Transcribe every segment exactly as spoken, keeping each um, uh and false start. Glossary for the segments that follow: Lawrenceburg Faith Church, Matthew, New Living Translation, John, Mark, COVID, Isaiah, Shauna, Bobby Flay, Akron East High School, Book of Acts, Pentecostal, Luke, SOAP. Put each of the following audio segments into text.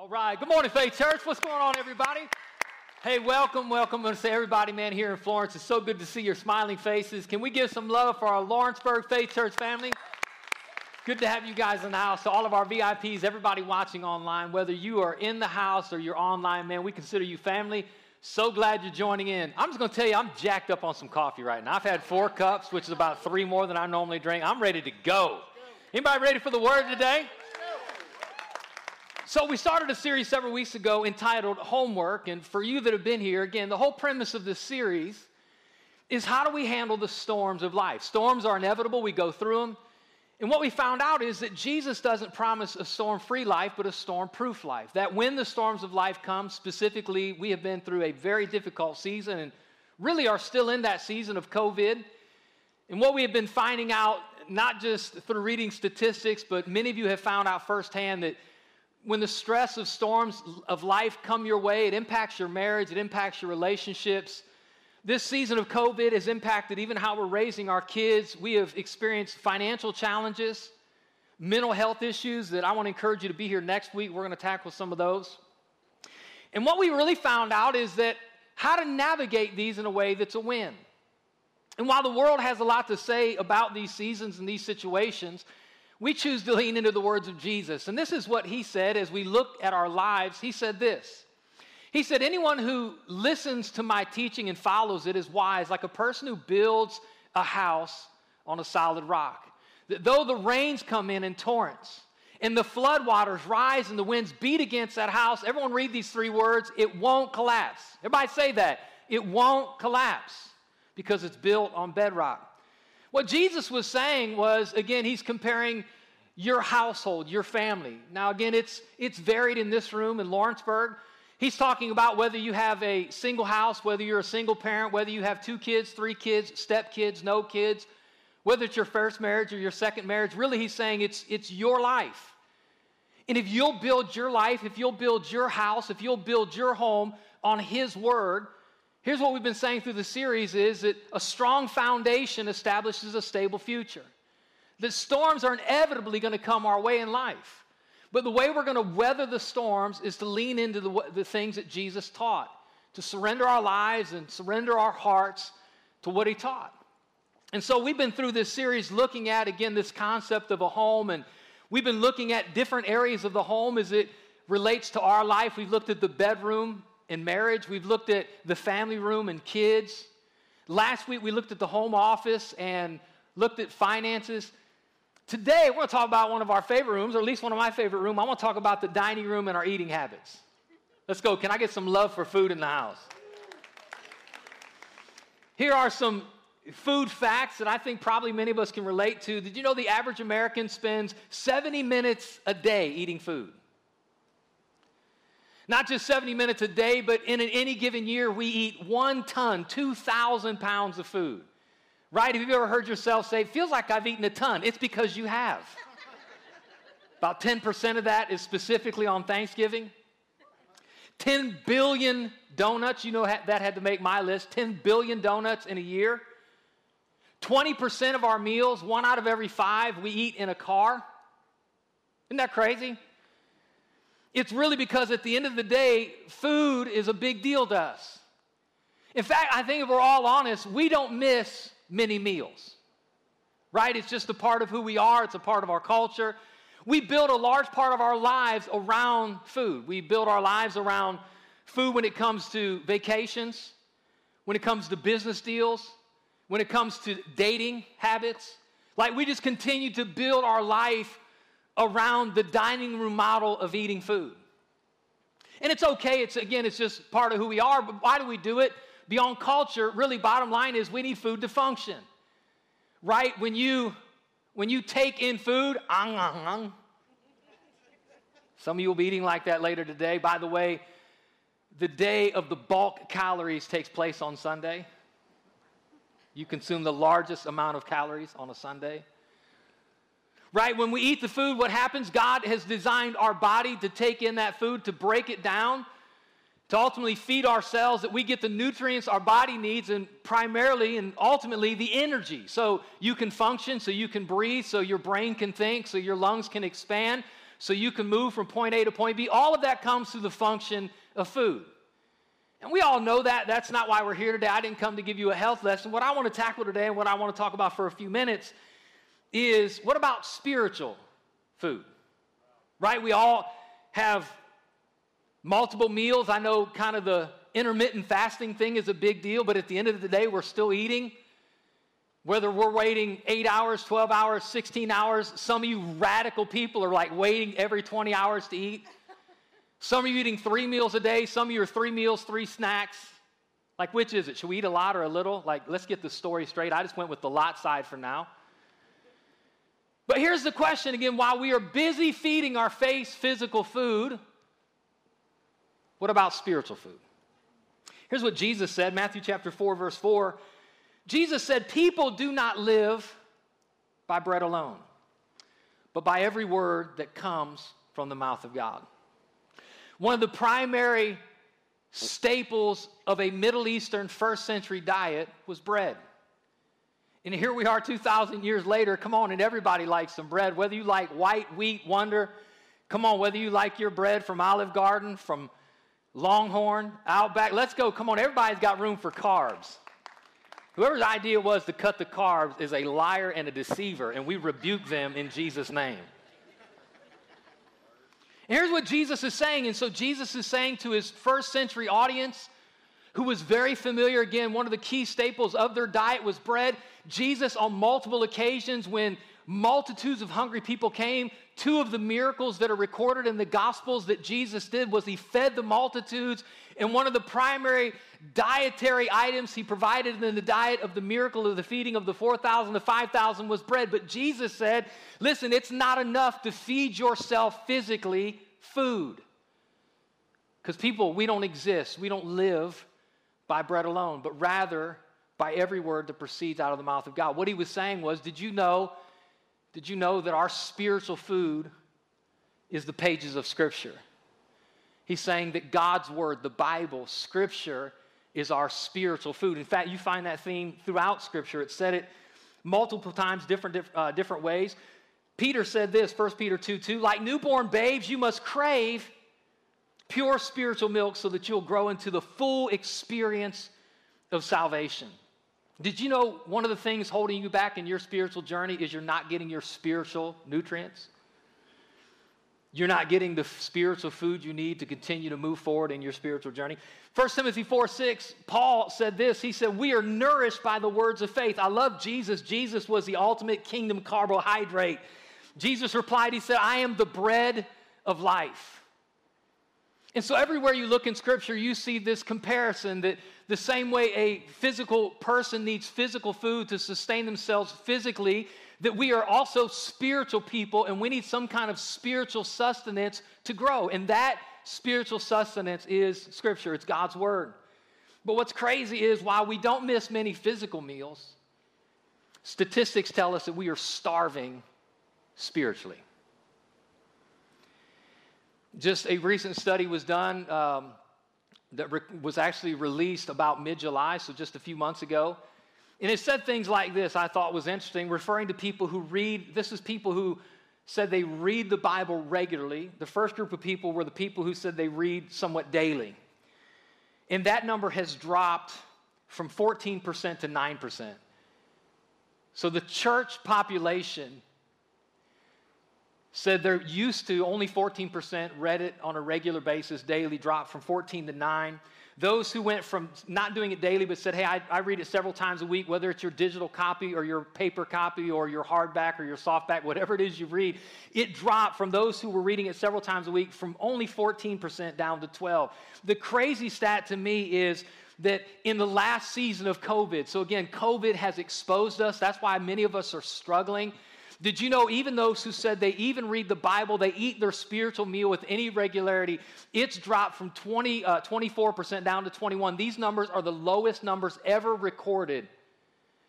All right. Good morning, Faith Church. What's going on, everybody? Hey, welcome, welcome. I'm going to say everybody, man, here in Florence. It's so good to see your smiling faces. Can we give some love for our Lawrenceburg Faith Church family? Good to have you guys in the house. So all of our V I Ps, everybody watching online, whether you are in the house or you're online, man, we consider you family. So glad you're joining in. I'm just going to tell you, I'm jacked up on some coffee right now. I've had four cups, which is about three more than I normally drink. I'm ready to go. Anybody ready for the word today? So we started a series several weeks ago entitled Homework, and for you that have been here, again, the whole premise of this series is how do we handle the storms of life? Storms are inevitable. We go through them, and what we found out is that Jesus doesn't promise a storm-free life, but a storm-proof life, that when the storms of life come, specifically, we have been through a very difficult season and really are still in that season of COVID. And what we have been finding out, not just through reading statistics, but many of you have found out firsthand that when the stress of storms of life come your way, it impacts your marriage, it impacts your relationships. This season of COVID has impacted even how we're raising our kids. We have experienced financial challenges, mental health issues that I want to encourage you to be here next week. We're going to tackle some of those. And what we really found out is that how to navigate these in a way that's a win. And while the world has a lot to say about these seasons and these situations, we choose to lean into the words of Jesus. And this is what he said as we look at our lives. He said this. He said, anyone who listens to my teaching and follows it is wise, like a person who builds a house on a solid rock. That though the rains come in in torrents, and the floodwaters rise and the winds beat against that house, everyone read these three words, it won't collapse. Everybody say that. It won't collapse because it's built on bedrock. What Jesus was saying was, again, he's comparing your household, your family. Now, again, it's, it's varied in this room in Lawrenceburg. He's talking about whether you have a single house, whether you're a single parent, whether you have two kids, three kids, stepkids, no kids, whether it's your first marriage or your second marriage. Really, he's saying it's, it's your life. And if you'll build your life, if you'll build your house, if you'll build your home on his word, here's what we've been saying through the series is that a strong foundation establishes a stable future. The storms are inevitably going to come our way in life. But the way we're going to weather the storms is to lean into the, the things that Jesus taught, to surrender our lives and surrender our hearts to what he taught. And so we've been through this series looking at, again, this concept of a home, and we've been looking at different areas of the home as it relates to our life. We've looked at the bedroom in marriage. We've looked at the family room and kids. Last week, we looked at the home office and looked at finances. Today, we're going to talk about one of our favorite rooms, or at least one of my favorite rooms. I want to talk about the dining room and our eating habits. Let's go. Can I get some love for food in the house? Here are some food facts that I think probably many of us can relate to. Did you know the average American spends seventy minutes a day eating food? Not just seventy minutes a day, but in any given year, we eat one ton, two thousand pounds of food, right? Have you ever heard yourself say, it feels like I've eaten a ton? It's because you have. About ten percent of that is specifically on Thanksgiving. ten billion donuts, you know that had to make my list, ten billion donuts in a year. twenty percent of our meals, one out of every five, we eat in a car. Isn't that crazy? It's really because at the end of the day, food is a big deal to us. In fact, I think if we're all honest, we don't miss many meals, right? It's just a part of who we are. It's a part of our culture. We build a large part of our lives around food. We build our lives around food when it comes to vacations, when it comes to business deals, when it comes to dating habits. Like we just continue to build our life around the dining room model of eating food. And it's okay. It's, again, it's just part of who we are, but why do we do it? Beyond culture, really, bottom line is we need food to function, right? When you, when you take in food, ang, ang, ang. Some of you will be eating like that later today. By the way, the day of the bulk calories takes place on Sunday. You consume the largest amount of calories on a Sunday. Right? When we eat the food, what happens? God has designed our body to take in that food, to break it down, to ultimately feed ourselves, that we get the nutrients our body needs and primarily and ultimately the energy. So you can function, so you can breathe, so your brain can think, so your lungs can expand, so you can move from point A to point B. All of that comes through the function of food. And we all know that. That's not why we're here today. I didn't come to give you a health lesson. What I want to tackle today and what I want to talk about for a few minutes is, what about spiritual food? Right? We all have multiple meals. I know kind of the intermittent fasting thing is a big deal, but at the end of the day, we're still eating. Whether we're waiting eight hours, twelve hours, sixteen hours, some of you radical people are like waiting every twenty hours to eat. Some of you eating three meals a day. Some of you are three meals, three snacks. Like, which is it? Should we eat a lot or a little? Like, let's get the story straight. I just went with the lot side for now. But here's the question again. While we are busy feeding our face physical food, what about spiritual food? Here's what Jesus said, Matthew chapter four, verse four. Jesus said, people do not live by bread alone, but by every word that comes from the mouth of God. One of the primary staples of a Middle Eastern first century diet was bread. And here we are two thousand years later. Come on, and everybody likes some bread. Whether you like white, wheat, Wonder, come on, whether you like your bread from Olive Garden, from Longhorn, Outback, let's go. Come on, everybody's got room for carbs. Whoever's idea was to cut the carbs is a liar and a deceiver, and we rebuke them in Jesus' name. And here's what Jesus is saying. And so Jesus is saying to his first century audience, who was very familiar, again, one of the key staples of their diet was bread. Jesus, on multiple occasions, when multitudes of hungry people came, two of the miracles that are recorded in the Gospels that Jesus did was he fed the multitudes, and one of the primary dietary items he provided in the diet of the miracle of the feeding of the four thousand to five thousand was bread. But Jesus said, listen, it's not enough to feed yourself physically food, because people, we don't exist. We don't live by bread alone, but rather by every word that proceeds out of the mouth of God. What he was saying was, did you know, did you know that our spiritual food is the pages of Scripture? He's saying that God's Word, the Bible, Scripture, is our spiritual food. In fact, you find that theme throughout Scripture. It said it multiple times, different, uh, different ways. Peter said this, First Peter two two, like newborn babes, you must crave pure spiritual milk so that you'll grow into the full experience of salvation. Did you know one of the things holding you back in your spiritual journey is you're not getting your spiritual nutrients? You're not getting the spiritual food you need to continue to move forward in your spiritual journey. First Timothy four six, Paul said this. He said, we are nourished by the words of faith. I love Jesus. Jesus was the ultimate kingdom carbohydrate. Jesus replied, he said, I am the bread of life. And so everywhere you look in Scripture, you see this comparison that the same way a physical person needs physical food to sustain themselves physically, that we are also spiritual people, and we need some kind of spiritual sustenance to grow. And that spiritual sustenance is Scripture. It's God's Word. But what's crazy is, while we don't miss many physical meals, statistics tell us that we are starving spiritually. Just a recent study was done um, that re- was actually released about mid-July, so just a few months ago. And it said things like this, I thought was interesting, referring to people who read. This is people who said they read the Bible regularly. The first group of people were the people who said they read somewhat daily. And that number has dropped from fourteen percent to nine percent. So the church population said they're used to only fourteen percent read it on a regular basis daily, dropped from fourteen to nine. Those who went from not doing it daily but said, hey, I, I read it several times a week, whether it's your digital copy or your paper copy or your hardback or your softback, whatever it is you read, it dropped from those who were reading it several times a week from only fourteen percent down to twelve. The crazy stat to me is that in the last season of COVID, so again, COVID has exposed us. That's why many of us are struggling. Did you know even those who said they even read the Bible, they eat their spiritual meal with any regularity, it's dropped from twenty, uh, twenty-four percent down to twenty-one. These numbers are the lowest numbers ever recorded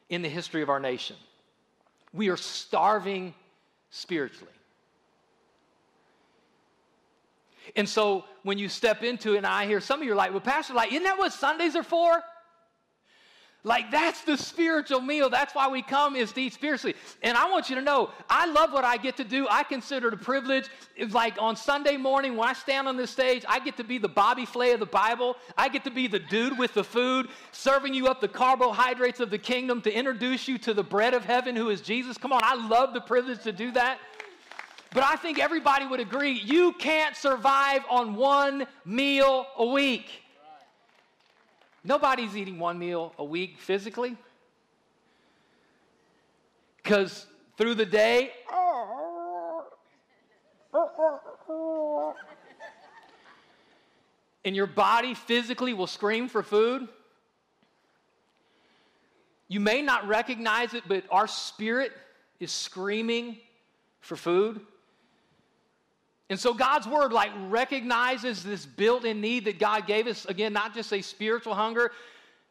in the history of our nation. We are starving spiritually. And so when you step into it, and I hear some of you are like, well, Pastor, like, isn't that what Sundays are for? Like, that's the spiritual meal. That's why we come, is to eat spiritually. And I want you to know, I love what I get to do. I consider it a privilege. It's like on Sunday morning when I stand on this stage, I get to be the Bobby Flay of the Bible. I get to be the dude with the food, serving you up the carbohydrates of the kingdom to introduce you to the bread of heaven, who is Jesus. Come on, I love the privilege to do that. But I think everybody would agree, you can't survive on one meal a week. Nobody's eating one meal a week physically, because through the day, and your body physically will scream for food. You may not recognize it, but our spirit is screaming for food. And so God's word, like, recognizes this built-in need that God gave us. Again, not just a spiritual hunger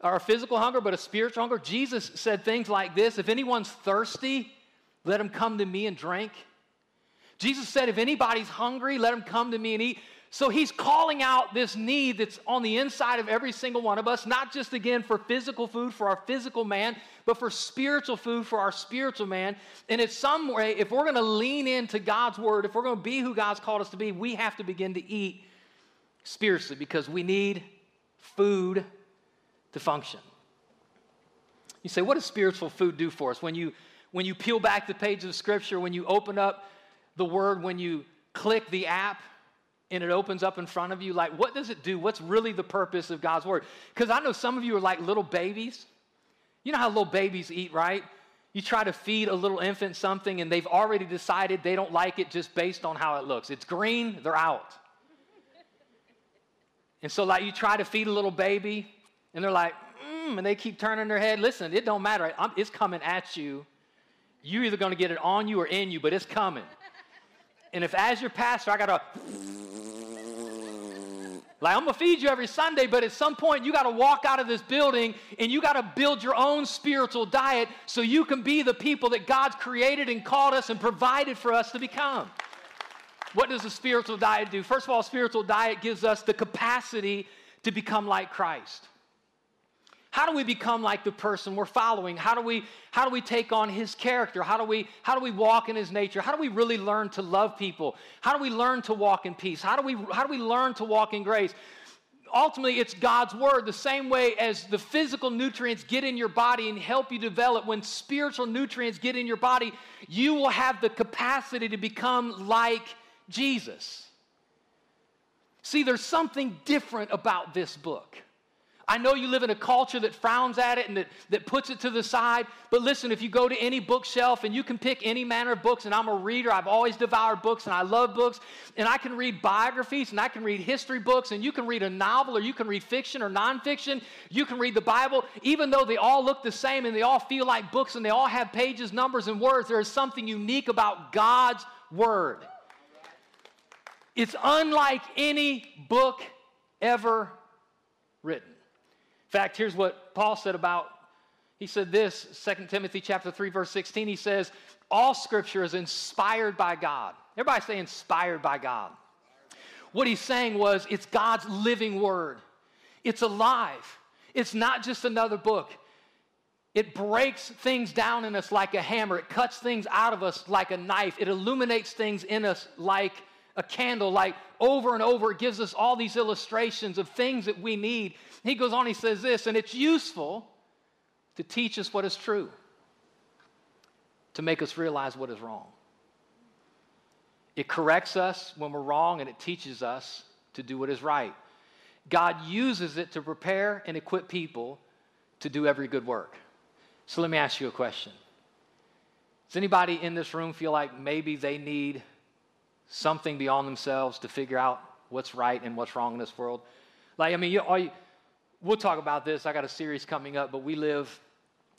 or a physical hunger, but a spiritual hunger. Jesus said things like this: if anyone's thirsty, let him come to me and drink. Jesus said, if anybody's hungry, let him come to me and eat. So he's calling out this need that's on the inside of every single one of us, not just, again, for physical food, for our physical man, but for spiritual food, for our spiritual man. And in some way, if we're going to lean into God's word, if we're going to be who God's called us to be, we have to begin to eat spiritually, because we need food to function. You say, what does spiritual food do for us? When you, when you peel back the pages of Scripture, when you open up the word, when you click the app, and it opens up in front of you, like, what does it do? What's really the purpose of God's word? Because I know some of you are like little babies. You know how little babies eat, right? You try to feed a little infant something, and they've already decided they don't like it just based on how it looks. It's green, they're out. And so, like, you try to feed a little baby, and they're like, mmm, and they keep turning their head. Listen, it don't matter. I'm, it's coming at you. You're either going to get it on you or in you, but it's coming. And if, as your pastor, I got to... Like, I'm going to feed you every Sunday, but at some point you got to walk out of this building and you got to build your own spiritual diet so you can be the people that God's created and called us and provided for us to become. What does a spiritual diet do? First of all, a spiritual diet gives us the capacity to become like Christ. How do we become like the person we're following? How do we, how do we take on his character? How do we, how do we walk in his nature? How do we really learn to love people? How do we learn to walk in peace? How do we, how do we learn to walk in grace? Ultimately, it's God's word. The same way as the physical nutrients get in your body and help you develop, when spiritual nutrients get in your body, you will have the capacity to become like Jesus. See, there's something different about this book. I know you live in a culture that frowns at it and that, that puts it to the side, but listen, if you go to any bookshelf, and you can pick any manner of books, and I'm a reader, I've always devoured books, and I love books, and I can read biographies, and I can read history books, and you can read a novel, or you can read fiction or nonfiction, you can read the Bible. Even though they all look the same, and they all feel like books, and they all have pages, numbers, and words, there is something unique about God's word. It's unlike any book ever written. In fact, here's what Paul said about, he said this, Second Timothy chapter three, verse sixteen, he says, all Scripture is inspired by God. Everybody say inspired by God. What he's saying was, it's God's living word. It's alive. It's not just another book. It breaks things down in us like a hammer. It cuts things out of us like a knife. It illuminates things in us like a candle, like over and over. It gives us all these illustrations of things that we need. He goes on, he says this, and it's useful to teach us what is true, to make us realize what is wrong. It corrects us when we're wrong, and it teaches us to do what is right. God uses it to prepare and equip people to do every good work. So let me ask you a question. Does anybody in this room feel like maybe they need something beyond themselves to figure out what's right and what's wrong in this world? Like, I mean, you, all you, we'll talk about this. I got a series coming up, but we live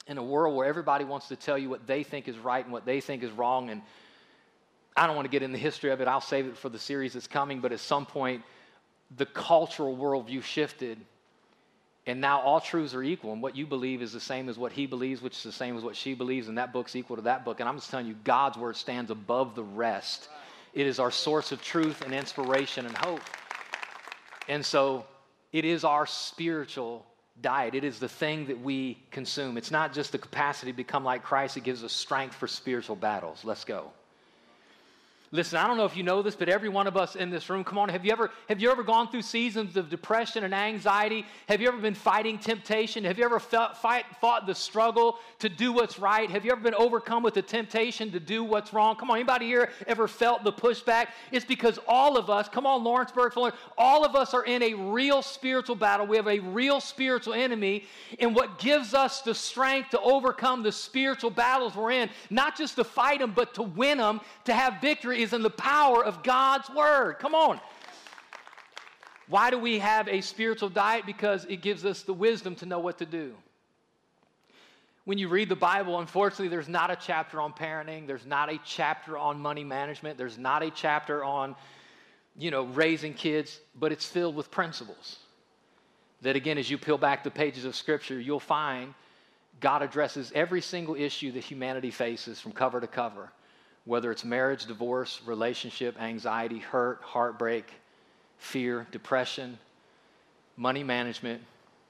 in a world where everybody wants to tell you what they think is right and what they think is wrong, and I don't want to get in the history of it. I'll save it for the series that's coming, but at some point, the cultural worldview shifted, and now all truths are equal, and what you believe is the same as what he believes, which is the same as what she believes, and that book's equal to that book, and I'm just telling you, God's word stands above the rest. It is our source of truth and inspiration and hope, and so it is our spiritual diet. It is the thing that we consume. It's not just the capacity to become like Christ. It gives us strength for spiritual battles. Let's go. Listen, I don't know if you know this, but every one of us in this room, come on, have you ever have you ever gone through seasons of depression and anxiety? Have you ever been fighting temptation? Have you ever felt, fight, fought the struggle to do what's right? Have you ever been overcome with the temptation to do what's wrong? Come on, anybody here ever felt the pushback? It's because all of us, come on, Lawrenceburg, all of us are in a real spiritual battle. We have a real spiritual enemy, and what gives us the strength to overcome the spiritual battles we're in, not just to fight them, but to win them, to have victory, is in the power of God's word. Come on. Why do we have a spiritual diet? Because it gives us the wisdom to know what to do. When you read the Bible, unfortunately, there's not a chapter on parenting. There's not a chapter on money management. There's not a chapter on, you know, raising kids, but it's filled with principles that, again, as you peel back the pages of Scripture, you'll find God addresses every single issue that humanity faces from cover to cover. Whether it's marriage, divorce, relationship, anxiety, hurt, heartbreak, fear, depression, money management,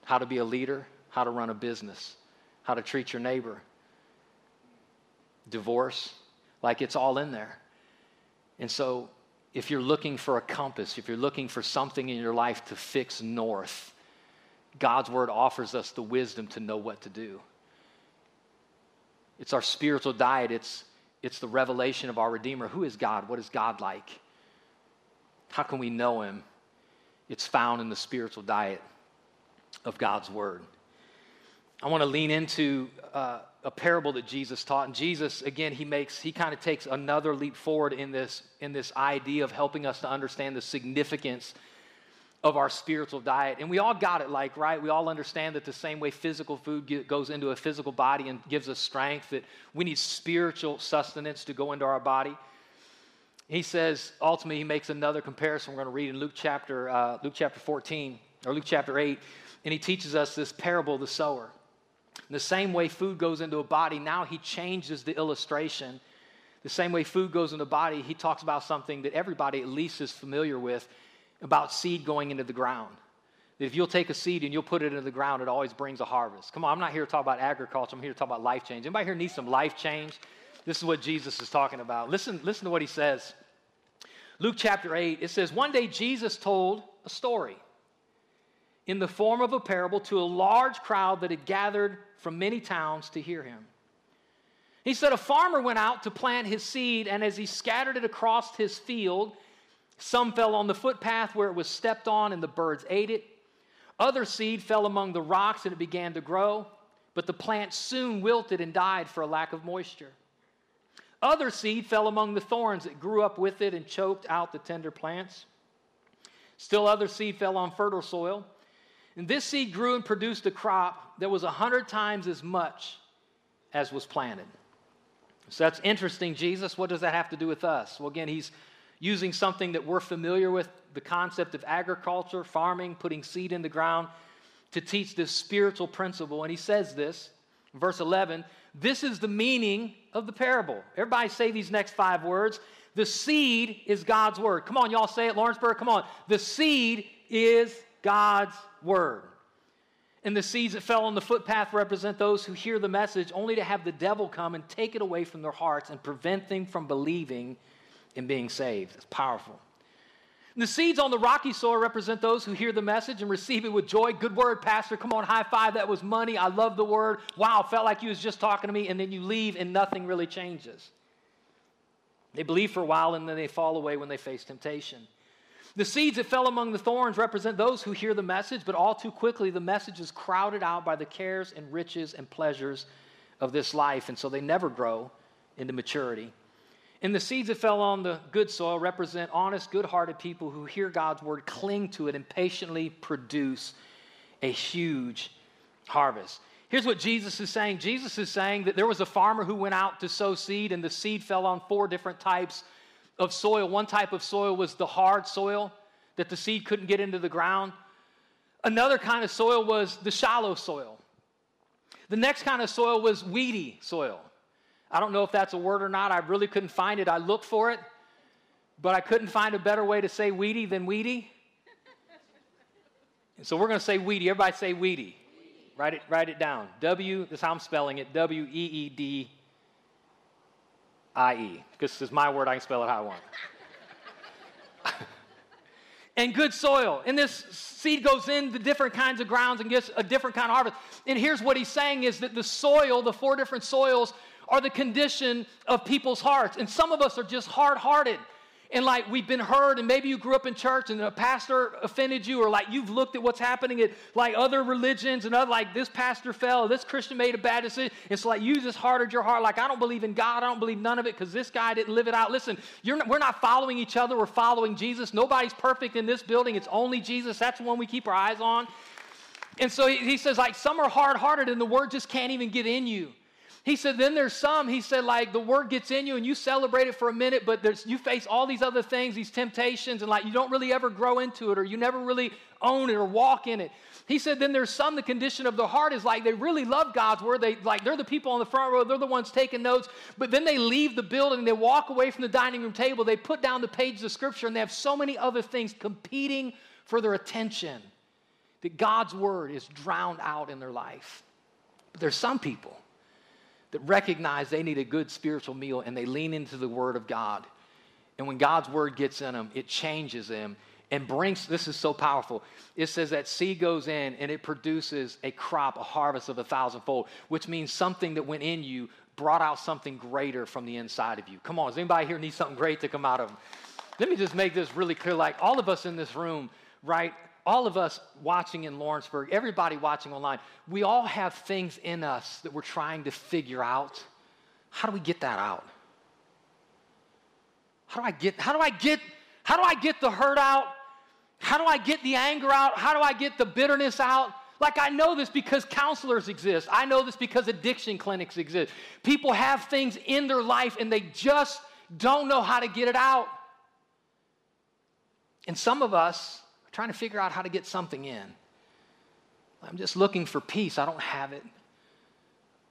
how to be a leader, how to run a business, how to treat your neighbor, divorce, like it's all in there. And so if you're looking for a compass, if you're looking for something in your life to fix north, God's word offers us the wisdom to know what to do. It's our spiritual diet. It's It's the revelation of our Redeemer. Who is God? What is God like? How can we know him? It's found in the spiritual diet of God's word. I want to lean into uh, a parable that Jesus taught. And Jesus, again, he makes he kind of takes another leap forward in this, in this idea of helping us to understand the significance of our spiritual diet. And we all got it, like, right? We all understand that the same way physical food get, goes into a physical body and gives us strength, that we need spiritual sustenance to go into our body. He says, ultimately, he makes another comparison. We're going to read in Luke chapter uh, Luke chapter fourteen, or Luke chapter eight, and he teaches us this parable of the sower. In the same way food goes into a body, now he changes the illustration. The same way food goes into a body, he talks about something that everybody at least is familiar with, about seed going into the ground. That if you'll take a seed and you'll put it into the ground, it always brings a harvest. Come on, I'm not here to talk about agriculture. I'm here to talk about life change. Anybody here need some life change? This is what Jesus is talking about. Listen, listen to what he says. Luke chapter eight, it says, one day Jesus told a story in the form of a parable to a large crowd that had gathered from many towns to hear him. He said, a farmer went out to plant his seed, and as he scattered it across his field, some fell on the footpath where it was stepped on, and the birds ate it. Other seed fell among the rocks, and it began to grow, but the plant soon wilted and died for a lack of moisture. Other seed fell among the thorns that grew up with it and choked out the tender plants. Still other seed fell on fertile soil, and this seed grew and produced a crop that was a hundred times as much as was planted. So that's interesting, Jesus. What does that have to do with us? Well, again, he's using something that we're familiar with, the concept of agriculture, farming, putting seed in the ground, to teach this spiritual principle. And he says this, verse eleven, this is the meaning of the parable. Everybody say these next five words. The seed is God's word. Come on, y'all say it, Lawrenceburg, come on. The seed is God's word. And the seeds that fell on the footpath represent those who hear the message only to have the devil come and take it away from their hearts and prevent them from believing and being saved. It's powerful. And the seeds on the rocky soil represent those who hear the message and receive it with joy. Good word, pastor. Come on, high five. That was money. I love the word. Wow, felt like you was just talking to me. And then you leave and nothing really changes. They believe for a while and then they fall away when they face temptation. The seeds that fell among the thorns represent those who hear the message, but all too quickly the message is crowded out by the cares and riches and pleasures of this life. And so they never grow into maturity. And the seeds that fell on the good soil represent honest, good-hearted people who hear God's word, cling to it, and patiently produce a huge harvest. Here's what Jesus is saying. Jesus is saying that there was a farmer who went out to sow seed, and the seed fell on four different types of soil. One type of soil was the hard soil that the seed couldn't get into the ground. Another kind of soil was the shallow soil. The next kind of soil was weedy soil. I don't know if that's a word or not. I really couldn't find it. I looked for it, but I couldn't find a better way to say weedy than weedy. And so we're going to say weedy. Everybody say weedy. Weedy. Write it, write it down. W, this is how I'm spelling it, W E E D I E. Because this is my word, I can spell it how I want. And good soil. And this seed goes into different kinds of grounds and gets a different kind of harvest. And here's what he's saying is that the soil, the four different soils, are the condition of people's hearts. And some of us are just hard-hearted. And like we've been hurt, and maybe you grew up in church and a pastor offended you, or like you've looked at what's happening at like other religions and other, like this pastor fell, this Christian made a bad decision. It's like you just hardened your heart, like I don't believe in God, I don't believe none of it because this guy didn't live it out. Listen, you're not, we're not following each other, we're following Jesus. Nobody's perfect in this building, it's only Jesus. That's the one we keep our eyes on. And so he, he says like some are hard-hearted and the word just can't even get in you. He said, then there's some, he said, like the word gets in you and you celebrate it for a minute, but there's, you face all these other things, these temptations, and like you don't really ever grow into it or you never really own it or walk in it. He said, then there's some, the condition of the heart is like they really love God's word. They, like, they're the people on the front row, they're the ones taking notes, but then they leave the building, they walk away from the dining room table, they put down the pages of scripture, and they have so many other things competing for their attention that God's word is drowned out in their life. But there's some people that recognize they need a good spiritual meal, and they lean into the word of God. And when God's word gets in them, it changes them and brings, this is so powerful, it says that seed goes in and it produces a crop, a harvest of a thousandfold, which means something that went in you brought out something greater from the inside of you. Come on, does anybody here need something great to come out of them? Let me just make this really clear, like all of us in this room, right, all of us watching in Lawrenceburg, everybody watching online, we all have things in us that we're trying to figure out. How do we get that out? How do I get, how do I get, how do I get the hurt out? How do I get the anger out? How do I get the bitterness out? Like I know this because counselors exist. I know this because addiction clinics exist. People have things in their life and they just don't know how to get it out. And some of us, trying to figure out how to get something in. I'm just looking for peace. I don't have it.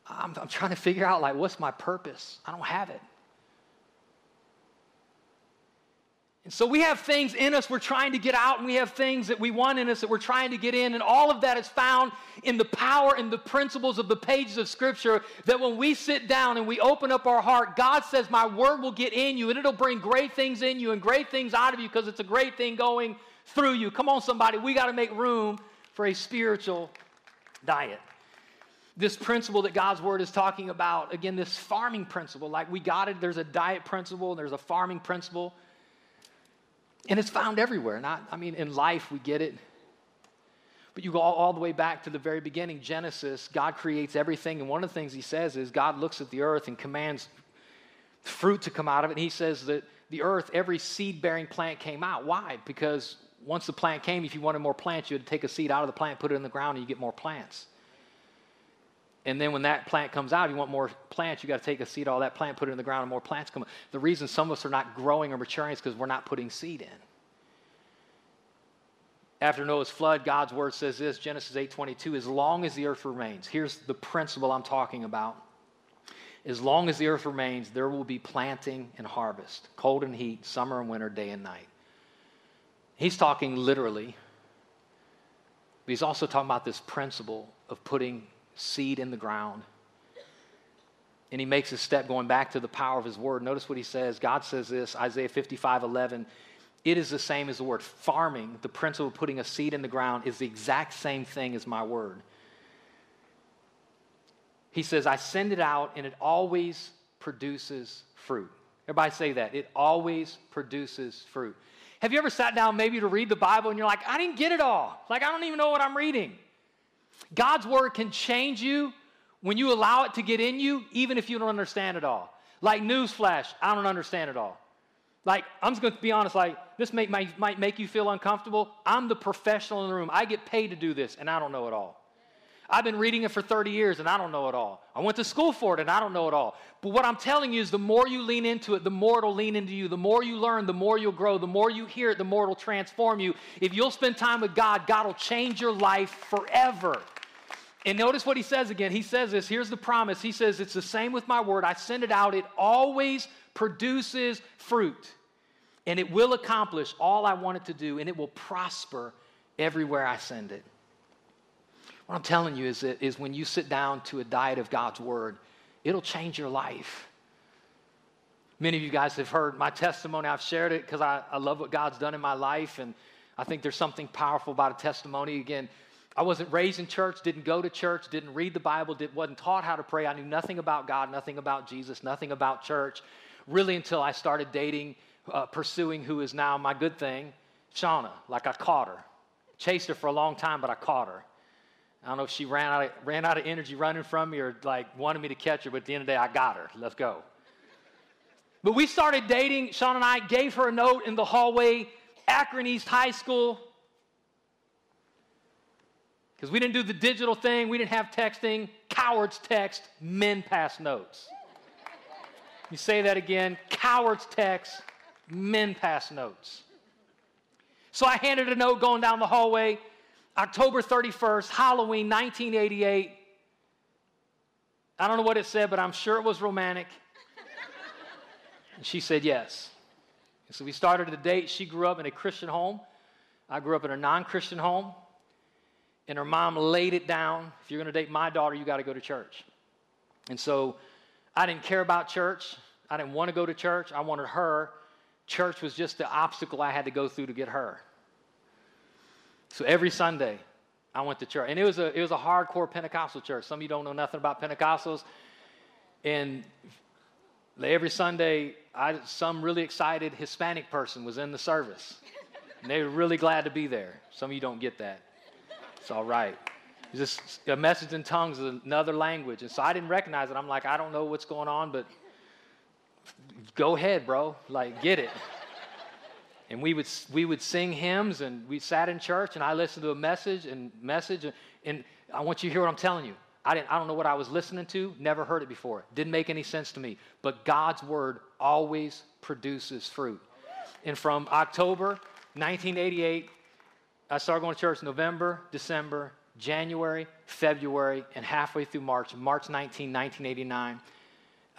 I'm, I'm trying to figure out, like, what's my purpose? I don't have it. And so we have things in us we're trying to get out, and we have things that we want in us that we're trying to get in, and all of that is found in the power and the principles of the pages of Scripture, that when we sit down and we open up our heart, God says, my word will get in you, and it'll bring great things in you and great things out of you because it's a great thing going through you. Come on, somebody. We got to make room for a spiritual diet. This principle that God's word is talking about, again, this farming principle, like we got it. There's a diet principle. There's a farming principle. And it's found everywhere. Not, I mean, in life, we get it. But you go all, all the way back to the very beginning, Genesis. God creates everything. And one of the things he says is God looks at the earth and commands fruit to come out of it. And he says that the earth, every seed-bearing plant came out. Why? Because once the plant came, if you wanted more plants, you had to take a seed out of the plant, put it in the ground, and you get more plants. And then when that plant comes out, if you want more plants, you got to take a seed out of that plant, put it in the ground, and more plants come out. The reason some of us are not growing or maturing is because we're not putting seed in. After Noah's flood, God's word says this, Genesis eight twenty-two, as long as the earth remains. Here's the principle I'm talking about. As long as the earth remains, there will be planting and harvest, cold and heat, summer and winter, day and night. He's talking literally, but he's also talking about this principle of putting seed in the ground. And he makes a step going back to the power of his word. Notice what he says. God says this, Isaiah fifty-five eleven. It is the same as the word. Farming, the principle of putting a seed in the ground, is the exact same thing as my word. He says, I send it out and it always produces fruit. Everybody say that. It always produces fruit. Have you ever sat down maybe to read the Bible and you're like, I didn't get it all. Like, I don't even know what I'm reading. God's word can change you when you allow it to get in you, even if you don't understand it all. Like, newsflash, I don't understand it all. Like, I'm just going to be honest, like, this may, might, might make you feel uncomfortable. I'm the professional in the room. I get paid to do this, and I don't know it all. I've been reading it for thirty years, and I don't know it all. I went to school for it, and I don't know it all. But what I'm telling you is the more you lean into it, the more it'll lean into you. The more you learn, the more you'll grow. The more you hear it, the more it'll transform you. If you'll spend time with God, God will change your life forever. And notice what he says again. He says this. Here's the promise. He says, it's the same with my word. I send it out. It always produces fruit, and it will accomplish all I want it to do, and it will prosper everywhere I send it. What I'm telling you is, that, is when you sit down to a diet of God's word, it'll change your life. Many of you guys have heard my testimony. I've shared it because I, I love what God's done in my life, and I think there's something powerful about a testimony. Again, I wasn't raised in church, didn't go to church, didn't read the Bible, didn't, wasn't taught how to pray. I knew nothing about God, nothing about Jesus, nothing about church, really until I started dating, uh, pursuing who is now my good thing, Shauna. Like, I caught her. Chased her for a long time, but I caught her. I don't know if she ran out of, ran out of energy running from me or like wanted me to catch her, but at the end of the day, I got her. Let's go. But we started dating. Shauna and I gave her a note in the hallway, Akron East High School. Because we didn't do the digital thing. We didn't have texting. Cowards text, men pass notes. You say that again. Cowards text, men pass notes. So I handed a note going down the hallway, October thirty-first, Halloween, nineteen eighty-eight. I don't know what it said, but I'm sure it was romantic. And she said yes. And so we started the date. She grew up in a Christian home. I grew up in a non-Christian home. And her mom laid it down. If you're going to date my daughter, you got to go to church. And so I didn't care about church. I didn't want to go to church. I wanted her. Church was just the obstacle I had to go through to get her. So every Sunday, I went to church. And it was a, it was a hardcore Pentecostal church. Some of you don't know nothing about Pentecostals. And every Sunday, I, some really excited Hispanic person was in the service. And they were really glad to be there. Some of you don't get that. It's all right. Just a message in tongues is another language. And so I didn't recognize it. I'm like, I don't know what's going on, but go ahead, bro. Like, get it. And we would we would sing hymns, and we sat in church, and I listened to a message and message. And, and I want you to hear what I'm telling you. I didn't. I don't know what I was listening to. Never heard it before. Didn't make any sense to me. But God's word always produces fruit. And from October nineteen eighty-eight, I started going to church November, December, January, February, and halfway through March, March nineteenth, nineteen eighty-nine,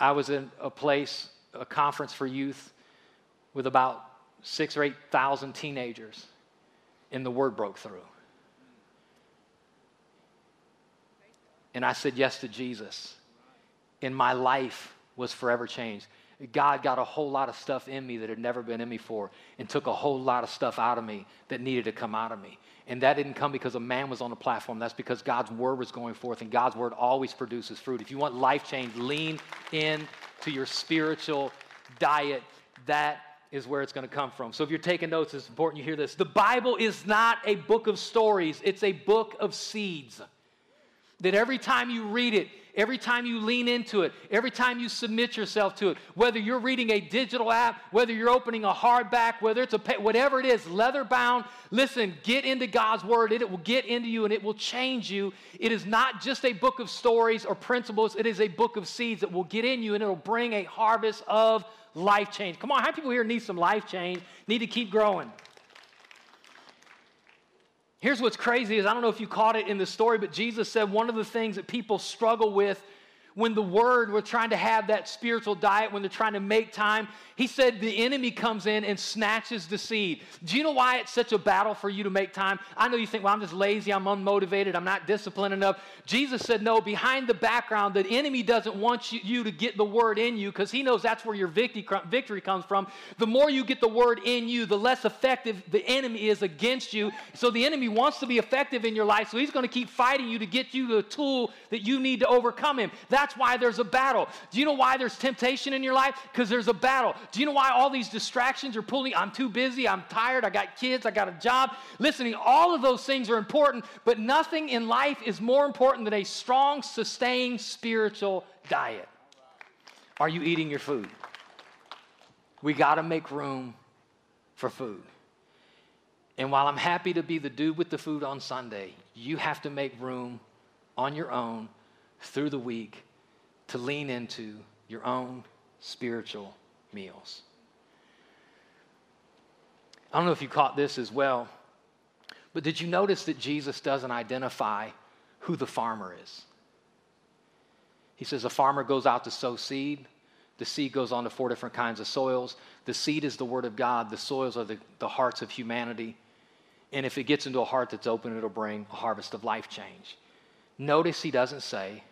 I was in a place, a conference for youth with about six or eight thousand teenagers, and the word broke through. And I said yes to Jesus, and my life was forever changed. God got a whole lot of stuff in me that had never been in me before, and took a whole lot of stuff out of me that needed to come out of me. And that didn't come because a man was on the platform. That's because God's word was going forth, and God's word always produces fruit. If you want life change, lean in to your spiritual diet. That is where it's going to come from. So if you're taking notes, it's important you hear this. The Bible is not a book of stories. It's a book of seeds. That every time you read it, every time you lean into it, every time you submit yourself to it, whether you're reading a digital app, whether you're opening a hardback, whether it's a pay, whatever it is, leather bound, listen, get into God's word. It, it will get into you, and it will change you. It is not just a book of stories or principles. It is a book of seeds that will get in you, and it will bring a harvest of life change. Come on, how many people here need some life change, need to keep growing? Here's what's crazy is, I don't know if you caught it in the story, but Jesus said one of the things that people struggle with when the word, we're trying to have that spiritual diet, when they're trying to make time, he said the enemy comes in and snatches the seed. Do you know why it's such a battle for you to make time? I know you think, well, I'm just lazy, I'm unmotivated, I'm not disciplined enough. Jesus said, no, behind the background, the enemy doesn't want you, you to get the word in you, because he knows that's where your victory, victory comes from. The more you get the word in you, the less effective the enemy is against you. So the enemy wants to be effective in your life, so he's going to keep fighting you to get you the tool that you need to overcome him. That's That's why there's a battle. Do you know why there's temptation in your life? Because there's a battle. Do you know why all these distractions are pulling? I'm too busy. I'm tired. I got kids. I got a job. Listening, all of those things are important, but nothing in life is more important than a strong, sustained spiritual diet. Are you eating your food? We got to make room for food. And while I'm happy to be the dude with the food on Sunday, you have to make room on your own through the week to lean into your own spiritual meals. I don't know if you caught this as well, but did you notice that Jesus doesn't identify who the farmer is? He says a farmer goes out to sow seed. The seed goes on to four different kinds of soils. The seed is the word of God. The soils are the, the hearts of humanity. And if it gets into a heart that's open, it'll bring a harvest of life change. Notice he doesn't say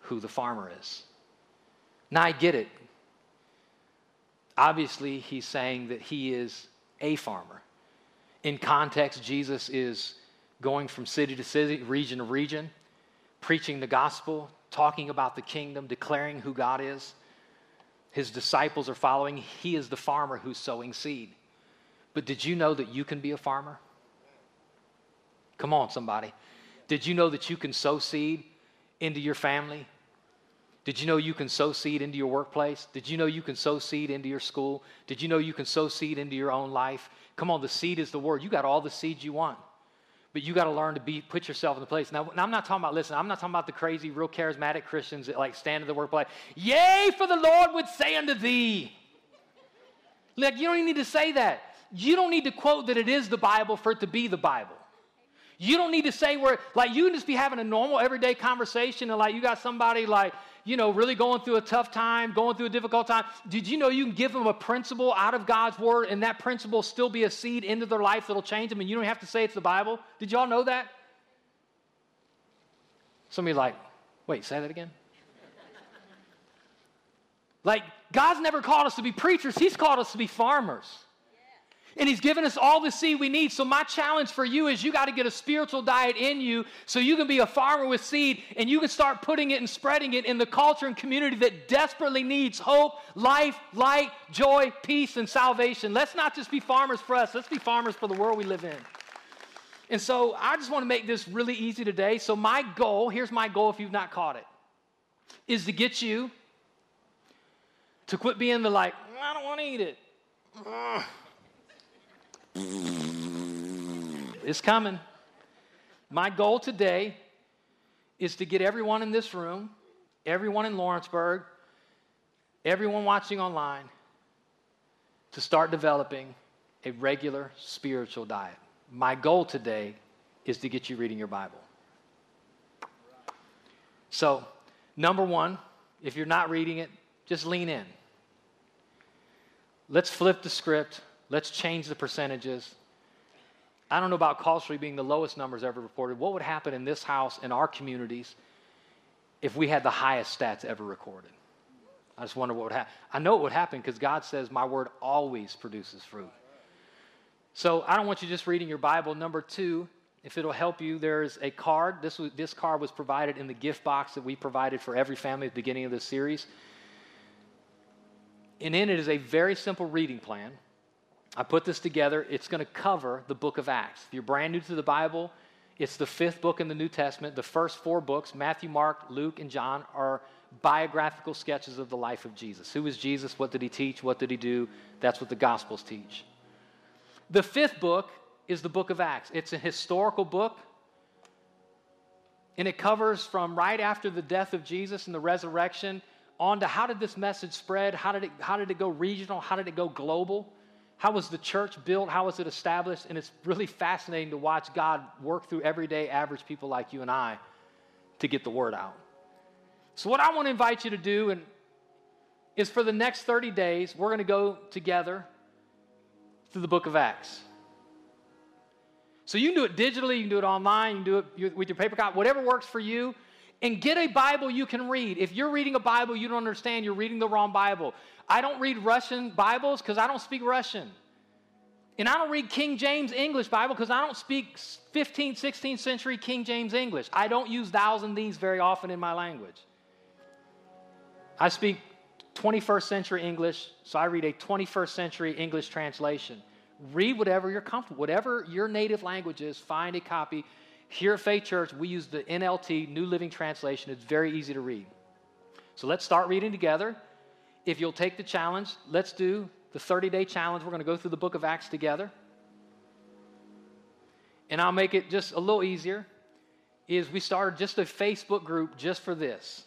who the farmer is. Now, I get it. Obviously, he's saying that he is a farmer. In context, Jesus is going from city to city, region to region, preaching the gospel, talking about the kingdom, declaring who God is. His disciples are following. He is the farmer who's sowing seed. But did you know that you can be a farmer? Come on, somebody. Did you know that you can sow seed into your family? Did you know you can sow seed into your workplace? Did you know you can sow seed into your school? Did you know you can sow seed into your own life? Come on, the seed is the word. You got all the seeds you want. But you got to learn to be, put yourself in the place. Now, I'm not talking about, listen, I'm not talking about the crazy, real charismatic Christians that like stand in the workplace. Yay, for the Lord would say unto thee. Look, you don't even need to say that. You don't need to quote that it is the Bible for it to be the Bible. You don't need to say where, like, you can just be having a normal, everyday conversation and, like, you got somebody, like, you know, really going through a tough time, going through a difficult time. Did you know you can give them a principle out of God's word and that principle still be a seed into their life that'll change them and you don't have to say it's the Bible? Did y'all know that? Somebody like, wait, say that again? Like, God's never called us to be preachers. He's called us to be farmers. And he's given us all the seed we need. So my challenge for you is you got to get a spiritual diet in you so you can be a farmer with seed and you can start putting it and spreading it in the culture and community that desperately needs hope, life, light, joy, peace, and salvation. Let's not just be farmers for us. Let's be farmers for the world we live in. And so I just want to make this really easy today. So my goal, here's my goal if you've not caught it, is to get you to quit being the like, I don't want to eat it. Ugh. It's coming. My goal today is to get everyone in this room, everyone in Lawrenceburg, everyone watching online, to start developing a regular spiritual diet. My goal today is to get you reading your Bible. So, number one, if you're not reading it, just lean in. Let's flip the script. Let's change the percentages. I don't know about culturally being the lowest numbers ever reported. What would happen in this house, in our communities, if we had the highest stats ever recorded? I just wonder what would happen. I know it would happen because God says my word always produces fruit. So I don't want you just reading your Bible. Number two, if it'll help you, there's a card. This, was, this card was provided in the gift box that we provided for every family at the beginning of this series. And in it is a very simple reading plan. I put this together. It's going to cover the book of Acts. If you're brand new to the Bible, it's the fifth book in the New Testament. The first four books, Matthew, Mark, Luke, and John, are biographical sketches of the life of Jesus. Who was Jesus? What did he teach? What did he do? That's what the Gospels teach. The fifth book is the book of Acts. It's a historical book, and it covers from right after the death of Jesus and the resurrection on to how did this message spread? How did it, how did it go regional? How did it go global? How was the church built? How was it established? And it's really fascinating to watch God work through everyday average people like you and I to get the word out. So what I want to invite you to do and is for the next thirty days, we're going to go together through the book of Acts. So you can do it digitally, you can do it online, you can do it with your paper copy, whatever works for you. And get a Bible you can read. If you're reading a Bible you don't understand, you're reading the wrong Bible. I don't read Russian Bibles because I don't speak Russian. And I don't read King James English Bible because I don't speak fifteenth, sixteenth century King James English. I don't use thous and these very often in my language. I speak twenty-first century English, so I read a twenty-first century English translation. Read whatever you're comfortable. Whatever your native language is, find a copy. Here at Faith Church, we use the N L T, New Living Translation. It's very easy to read. So let's start reading together. If you'll take the challenge, let's do the thirty-day challenge. We're going to go through the book of Acts together. And I'll make it just a little easier, is we started just a Facebook group just for this,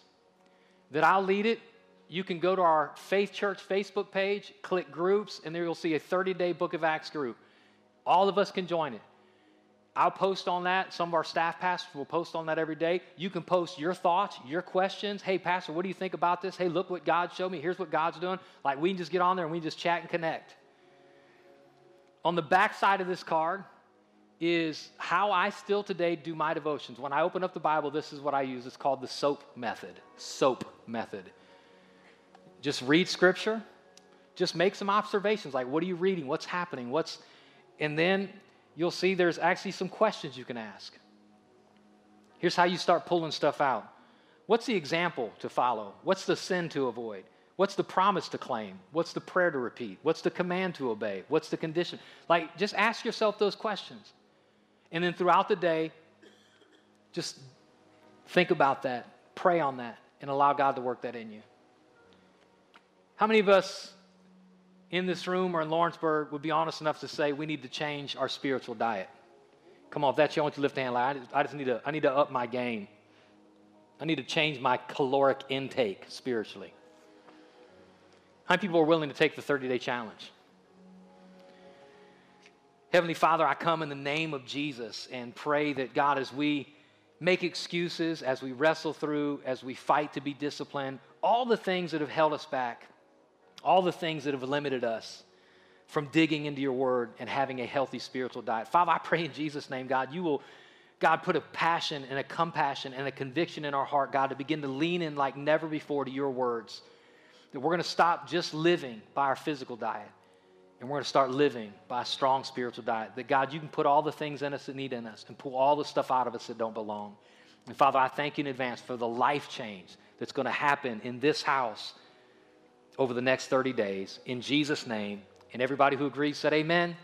that I'll lead it. You can go to our Faith Church Facebook page, click groups, and there you'll see a thirty-day book of Acts group. All of us can join it. I'll post on that. Some of our staff pastors will post on that every day. You can post your thoughts, your questions. Hey, pastor, what do you think about this? Hey, look what God showed me. Here's what God's doing. Like, we can just get on there and we can just chat and connect. On the back side of this card is how I still today do my devotions. When I open up the Bible, this is what I use. It's called the SOAP method. SOAP method. Just read Scripture. Just make some observations, like what are you reading? What's happening? What's, and then you'll see there's actually some questions you can ask. Here's how you start pulling stuff out. What's the example to follow? What's the sin to avoid? What's the promise to claim? What's the prayer to repeat? What's the command to obey? What's the condition? Like, just ask yourself those questions. And then throughout the day, just think about that, pray on that, and allow God to work that in you. How many of us in this room or in Lawrenceburg would be honest enough to say we need to change our spiritual diet? Come on, if that's you, I want you to lift a hand. Like, I just, I just need to, I need to up my game. I need to change my caloric intake spiritually. How many people are willing to take the thirty-day challenge? Heavenly Father, I come in the name of Jesus and pray that, God, as we make excuses, as we wrestle through, as we fight to be disciplined, all the things that have held us back, all the things that have limited us from digging into your word and having a healthy spiritual diet. Father, I pray in Jesus' name, God, you will, God, put a passion and a compassion and a conviction in our heart, God, to begin to lean in like never before to your words. That we're going to stop just living by our physical diet, and we're going to start living by a strong spiritual diet. That, God, you can put all the things in us that need in us and pull all the stuff out of us that don't belong. And, Father, I thank you in advance for the life change that's going to happen in this house over the next thirty days. In Jesus' name, and everybody who agrees said amen.